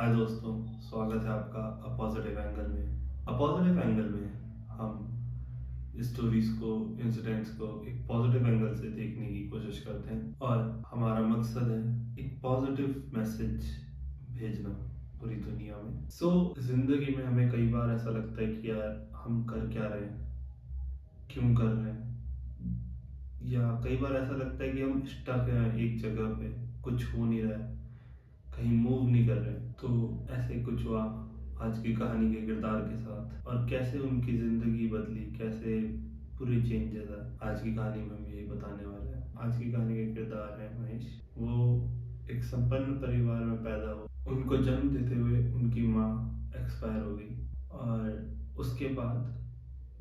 हाय दोस्तों, स्वागत है आपका अ पॉजिटिव एंगल में। अ पॉजिटिव एंगल में हम स्टोरीज को, इंसिडेंट्स को एक पॉजिटिव एंगल से देखने की कोशिश करते हैं और हमारा मकसद है एक पॉजिटिव मैसेज भेजना पूरी दुनिया में। जिंदगी में हमें कई बार ऐसा लगता है कि यार हम कर क्या रहे हैं, क्यों कर रहे हैं, या कई बार ऐसा लगता है कि हम स्टक हैं एक जगह पे, कुछ हो नहीं रहा है, कहीं मूव नहीं कर रहे। तो ऐसे कुछ हुआ आज की कहानी के किरदार के साथ और कैसे उनकी ज़िंदगी बदली, कैसे पूरे चेंजेस आए। आज की कहानी में हम यही बताने वाले हैं। आज की कहानी के किरदार हैं महेश। वो एक संपन्न परिवार में पैदा हो। उनको जन्म देते हुए उनकी माँ एक्सपायर हो गई और उसके बाद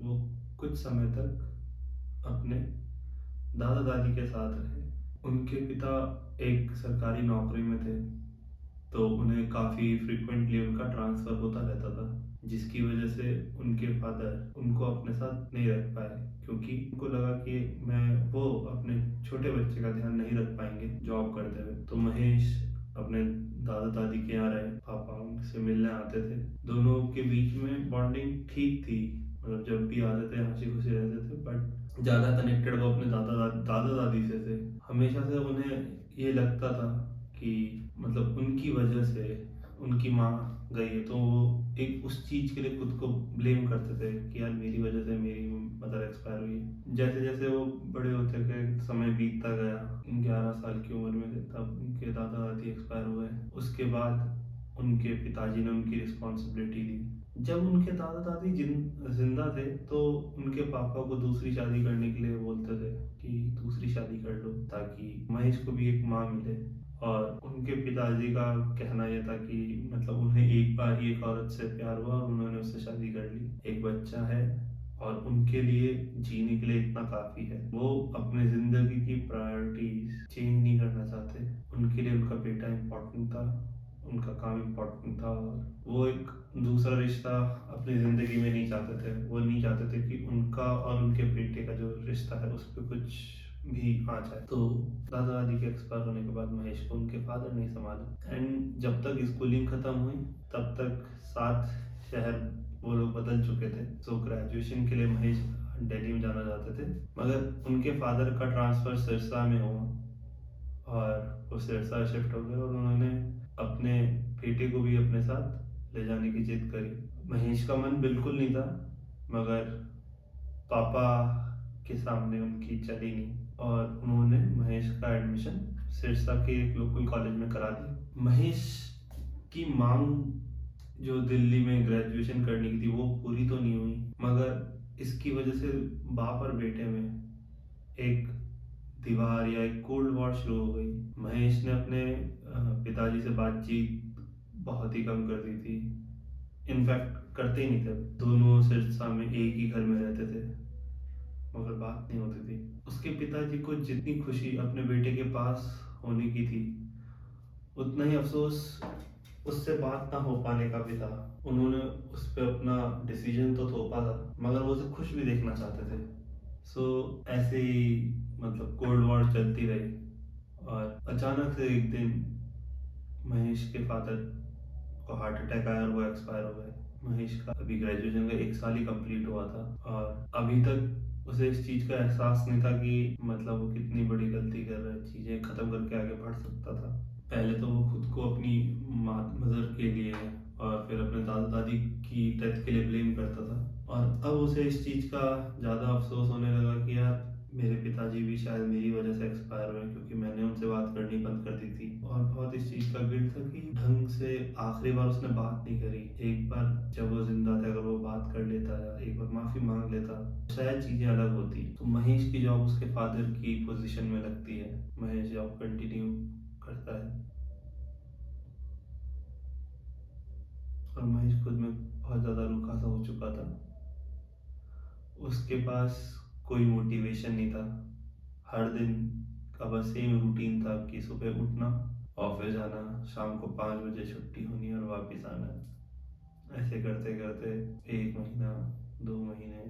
वो कुछ समय तक अपने दादा दादी के साथ रहे। उनके पिता एक सरकारी नौकरी में थे तो उन्हें काफ़ी फ्रिक्वेंटली उनका ट्रांसफ़र होता रहता था, जिसकी वजह से उनके फादर उनको अपने साथ नहीं रख पाए, क्योंकि उनको लगा कि वो अपने छोटे बच्चे का ध्यान नहीं रख पाएंगे जॉब करते हुए। तो महेश अपने दादा दादी के यहाँ रहे। पापा उनसे मिलने आते थे। दोनों के बीच में बॉन्डिंग ठीक थी, मतलब जब भी आते थे हंसी खुशी रहते थे, बट ज़्यादा कनेक्टेड वो अपने दादा दादी से थे। हमेशा से उन्हें ये लगता था कि मतलब उनकी वजह से उनकी माँ गई है, तो वो एक उस चीज़ के लिए खुद को ब्लेम करते थे कि यार मेरी वजह से मेरी मदर एक्सपायर हुई। जैसे जैसे वो बड़े होते गए, समय बीतता गया। 11 साल की उम्र में थे तब उनके दादा दादी एक्सपायर हुए। उसके बाद उनके पिताजी ने उनकी रिस्पॉन्सिबिलिटी ली। जब उनके दादा दादी जिंदा थे तो उनके पापा को दूसरी शादी करने के लिए बोलते थे कि दूसरी शादी कर लो, ताकि महेश को भी एक माँ मिले। और उनके पिताजी का कहना यह था कि मतलब उन्हें एक बार एक औरत से प्यार हुआ और उन्होंने उससे शादी कर ली। एक बच्चा है और उनके लिए जीने के लिए इतना काफ़ी है। वो अपने ज़िंदगी की प्रायोरिटीज चेंज नहीं करना चाहते। उनके लिए उनका बेटा इम्पोर्टेंट था, उनका काम इम्पोर्टेंट था। वो एक दूसरा रिश्ता अपनी ज़िंदगी में नहीं चाहते थे। वो नहीं चाहते थे कि उनका और उनके बेटे का जो रिश्ता है उस पर कुछ भी आ जाए। तो दादा दादी के एक्सपायर होने के बाद महेश को उनके फादर नहीं संभाला। एंड जब तक स्कूलिंग खत्म हुई तब तक 7 शहर वो लोग बदल चुके थे। तो ग्रेजुएशन के लिए महेश दिल्ली में जाना चाहते थे, मगर उनके फादर का ट्रांसफ़र सिरसा में हुआ और वो सिरसा शिफ्ट हो गए और उन्होंने अपने बेटे को भी अपने साथ ले जाने की जिद करी। महेश का मन बिल्कुल नहीं था, मगर पापा के सामने उनकी चली नहीं और उन्होंने महेश का एडमिशन सिरसा के एक लोकल कॉलेज में करा दिया। महेश की मांग जो दिल्ली में ग्रेजुएशन करने की थी वो पूरी तो नहीं हुई, मगर इसकी वजह से बाप और बेटे में एक दीवार या एक कोल्ड वॉर शुरू हो गई। महेश ने अपने पिताजी से बातचीत बहुत ही कम कर दी थी। इनफैक्ट करते ही नहीं थे। दोनों सिरसा में एक ही घर में रहते थे, मगर बात नहीं होती थी। उसके पिताजी को जितनी खुशी अपने बेटे के पास होने की थी, उतना ही अफसोस उससे बात ना हो पाने का भी था। उन्होंने उस पर अपना डिसीजन तो थोपा था, मगर वो उसे खुश भी देखना चाहते थे। ऐसे ही मतलब कोल्ड वॉर चलती रही और अचानक से एक दिन महेश के फादर को हार्ट अटैक आया और वो एक्सपायर हो गए। महेश का अभी ग्रेजुएशन का 1 साल ही कंप्लीट हुआ था और अभी तक उसे इस चीज़ का एहसास नहीं था कि मतलब वो कितनी बड़ी गलती कर रहा है। चीज़ें ख़त्म करके आगे बढ़ सकता था। पहले तो वो खुद को अपनी मदर के लिए और फिर अपने दादा दादी की डेथ के लिए ब्लेम करता था और अब उसे इस चीज़ का ज़्यादा अफसोस होने लगा कि यार मेरे पिताजी भी शायद मेरी वजह से एक्सपायर हुए, क्योंकि मैंने उनसे बात करनी बंद कर दी थी। और बहुत इस चीज़ का गिल्ट था कि ढंग से आखिरी बार उसने बात नहीं करी। एक बार जब वो जिंदा थे अगर वो बात कर लेता या एक बार माफ़ी मांग लेता, शायद चीज़ें अलग होती। तो महेश की जॉब उसके फादर की पोजीशन में लगती है। महेश जॉब कंटिन्यू करता है और महेश खुद में बहुत ज़्यादा रूखा सा हो चुका था। उसके पास कोई मोटिवेशन नहीं था। हर दिन का बस सेम रूटीन था कि सुबह उठना, ऑफिस जाना, शाम को 5 बजे छुट्टी होनी और वापस आना। ऐसे करते करते 1 महीना, 2 महीने,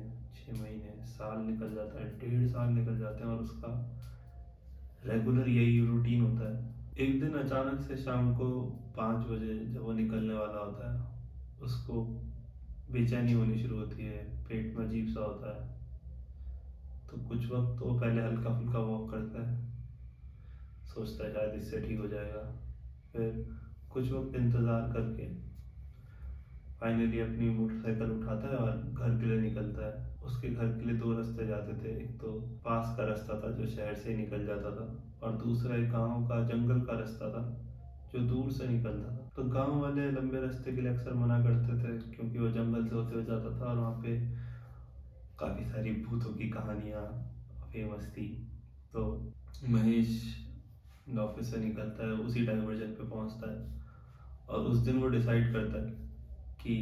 6 महीने, साल निकल जाता है, 1.5 साल निकल जाते हैं और उसका रेगुलर यही रूटीन होता है। एक दिन अचानक से शाम को 5 बजे जब वो निकलने वाला होता है, उसको बेचैनी होनी शुरू होती है, पेट में अजीब सा होता है। तो कुछ वक्त वो पहले हल्का फुल्का वॉक करता है, सोचता है शायद इससे ठीक हो जाएगा। फिर कुछ वक्त इंतज़ार करके फाइनली अपनी मोटरसाइकिल उठाता है और घर के लिए निकलता है। उसके घर के लिए 2 रास्ते जाते थे, एक तो पास का रास्ता था जो शहर से ही निकल जाता था, और दूसरा एक गाँव का जंगल का रास्ता था जो दूर से निकलता था। तो गांव वाले लंबे रास्ते के लिए अक्सर मना करते थे क्योंकि वो जंगल से होते हुए जाता था और वहाँ पे काफ़ी सारी भूतों की कहानियाँ फेमस थी। तो महेश ऑफिस से निकलता है, उसी डाइवर्जन पे पहुँचता है और उस दिन वो डिसाइड करता है कि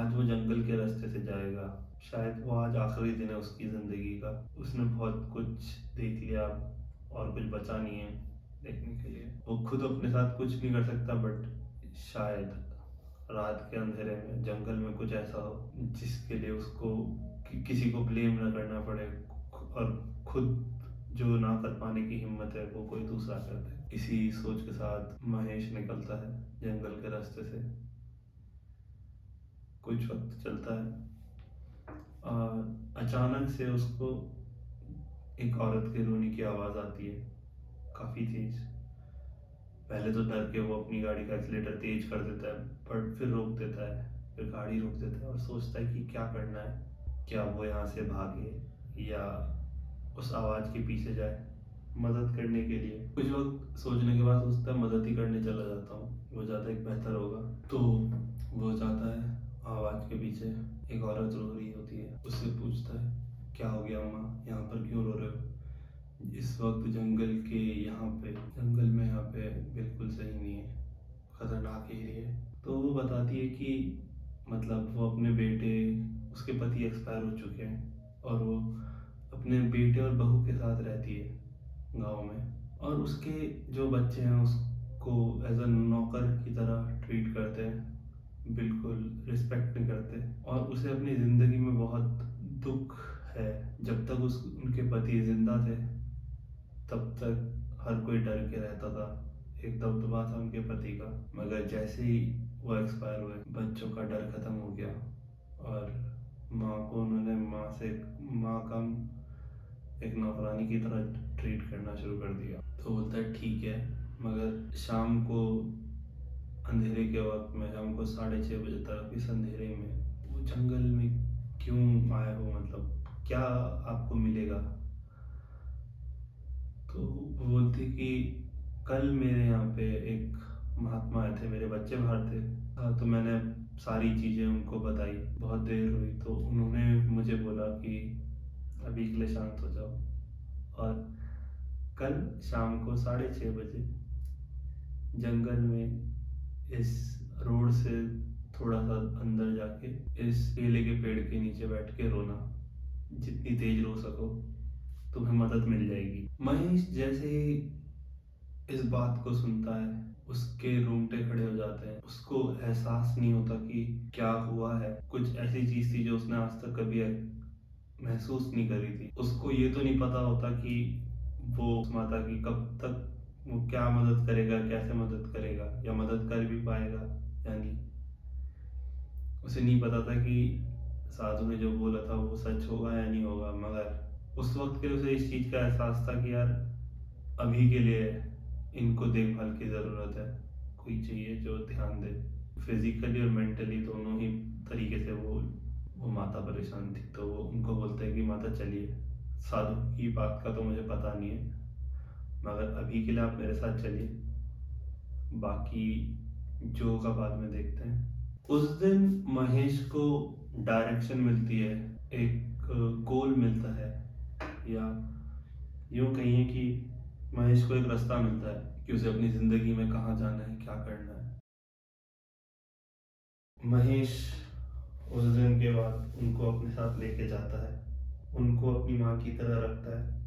आज वो जंगल के रास्ते से जाएगा। शायद वो आज आखिरी दिन है उसकी ज़िंदगी का, उसने बहुत कुछ देख लिया और कुछ बचा नहीं है देखने के लिए। वो खुद अपने साथ कुछ नहीं कर सकता, बट शायद रात के अंधेरे में जंगल में कुछ ऐसा हो जिसके लिए उसको किसी को ब्लेम ना करना पड़े, और खुद जो ना कर पाने की हिम्मत है वो कोई दूसरा कर दे। इसी सोच के साथ महेश निकलता है जंगल के रास्ते से। कुछ वक्त चलता है और अचानक से उसको एक औरत के रोने की आवाज़ आती है, काफ़ी तेज। पहले तो डर के वो अपनी गाड़ी का एक्सीलेटर तेज कर देता है, पर फिर रोक देता है, फिर गाड़ी रोक देता है और सोचता है कि क्या करना है, क्या वो यहाँ से भागे या उस आवाज़ के पीछे जाए मदद करने के लिए। कुछ वक्त सोचने के बाद सोचता है मदद ही करने चला जाता हूँ, वो ज़्यादा एक बेहतर होगा। तो वो जाता है, आवाज़ के पीछे एक औरत रो रही होती है, उससे पूछता है क्या हो गया अम्मा, यहाँ पर क्यों रो रहे हो? इस वक्त जंगल के यहाँ पे यहाँ पे बिल्कुल सही नहीं है, ख़तरनाक एरिया है। तो वो बताती है कि मतलब वो अपने बेटे, उसके पति एक्सपायर हो चुके हैं और वो अपने बेटे और बहू के साथ रहती है गांव में, और उसके जो बच्चे हैं उसको एज अ नौकर की तरह ट्रीट करते हैं, बिल्कुल रिस्पेक्ट नहीं करते। और उसे अपनी ज़िंदगी में बहुत दुख है, जब तक उनके पति जिंदा थे तब तक हर कोई डर के रहता था, एक दबदबा था उनके पति का, मगर जैसे ही वो एक्सपायर हुए बच्चों का डर खत्म हो गया और माँ को उन्होंने माँ का एक नौकरानी की तरह ट्रीट करना शुरू कर दिया। तो बोलता है ठीक है, मगर शाम को अंधेरे के वक्त में, शाम को 6:30 बजे तक इस अंधेरे में वो जंगल में क्यों आए हो, मतलब क्या आपको मिलेगा? तो बोलती कि कल मेरे यहाँ पे एक महात्मा आए थे, मेरे बच्चे बाहर थे, तो मैंने सारी चीज़ें उनको बताई, बहुत देर हुई, तो उन्होंने मुझे बोला कि अभी के लिए शांत हो जाओ और कल शाम को 6:30 बजे जंगल में इस रोड से थोड़ा सा अंदर जाके इस केले के पेड़ के नीचे बैठ के रोना, जितनी तेज रो सको, तुम्हें मदद मिल जाएगी। महेश जैसे ही इस बात को सुनता है उसके रोंगटे खड़े हो जाते हैं, उसको एहसास नहीं होता कि क्या हुआ है। कुछ ऐसी चीज़ थी जो उसने आज तक कभी महसूस नहीं करी थी, उसको ये तो नहीं पता होता कि वो माता की कब तक वो क्या मदद करेगा, कैसे मदद करेगा, या मदद कर भी पाएगा या नहीं। उसे नहीं पता था कि साधु ने जो बोला था वो सच होगा या नहीं होगा, मगर उस वक्त के लिए उसे इस चीज़ का एहसास था कि यार अभी के लिए इनको देखभाल की ज़रूरत है, कोई चाहिए जो ध्यान दे। फिजिकली और मेंटली दोनों ही तरीके से वो माता परेशान थी। तो वो उनको बोलते हैं कि माता चलिए, साधु की बात का तो मुझे पता नहीं है, मगर अभी के लिए आप मेरे साथ चलिए, बाकी जो का बाद में देखते हैं। उस दिन महेश को डायरेक्शन मिलती है, एक गोल मिलता है, या यूँ कहिए कि महेश को एक रास्ता मिलता है कि उसे अपनी ज़िंदगी में कहाँ जाना है, क्या करना है। महेश उस दिन के बाद उनको अपने साथ लेके जाता है, उनको अपनी माँ की तरह रखता है,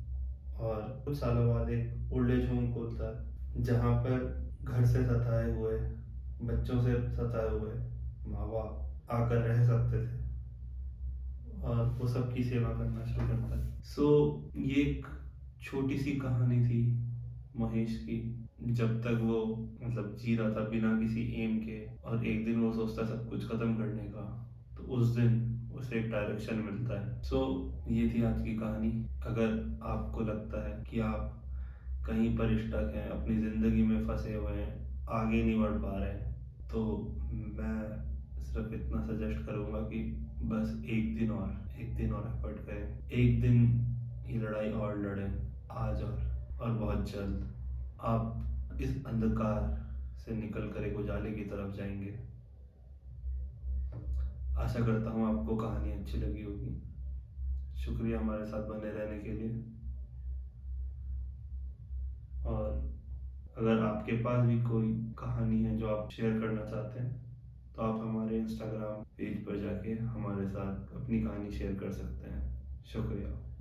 और कुछ सालों बाद एक ओल्ड एज होम खोलता है जहाँ पर घर से सताए हुए, बच्चों से सताए हुए माँ बाप आकर रह सकते थे और वो सबकी सेवा करना शुरू करता है। सो ये एक छोटी सी कहानी थी महेश की, जब तक वो मतलब जी रहा था बिना किसी एम के। और एक दिन वो सोचता है सब कुछ खत्म करने का, तो उस दिन उसे एक डायरेक्शन मिलता है। सो ये थी आज की कहानी। अगर आपको लगता है कि आप कहीं पर स्टक हैं, अपनी ज़िंदगी में फंसे हुए हैं, आगे नहीं बढ़ पा रहे हैं, तो मैं सिर्फ इतना सजेस्ट करूँगा कि बस एक दिन और एफर्ट करें, एक दिन ये लड़ाई और लड़ें, आज और बहुत जल्द आप इस अंधकार से निकल कर एक उजाले की तरफ जाएंगे। आशा करता हूँ आपको कहानी अच्छी लगी होगी। शुक्रिया हमारे साथ बने रहने के लिए। और अगर आपके पास भी कोई कहानी है जो आप शेयर करना चाहते हैं, तो आप हमारे इंस्टाग्राम पेज पर जाके हमारे साथ अपनी कहानी शेयर कर सकते हैं। शुक्रिया।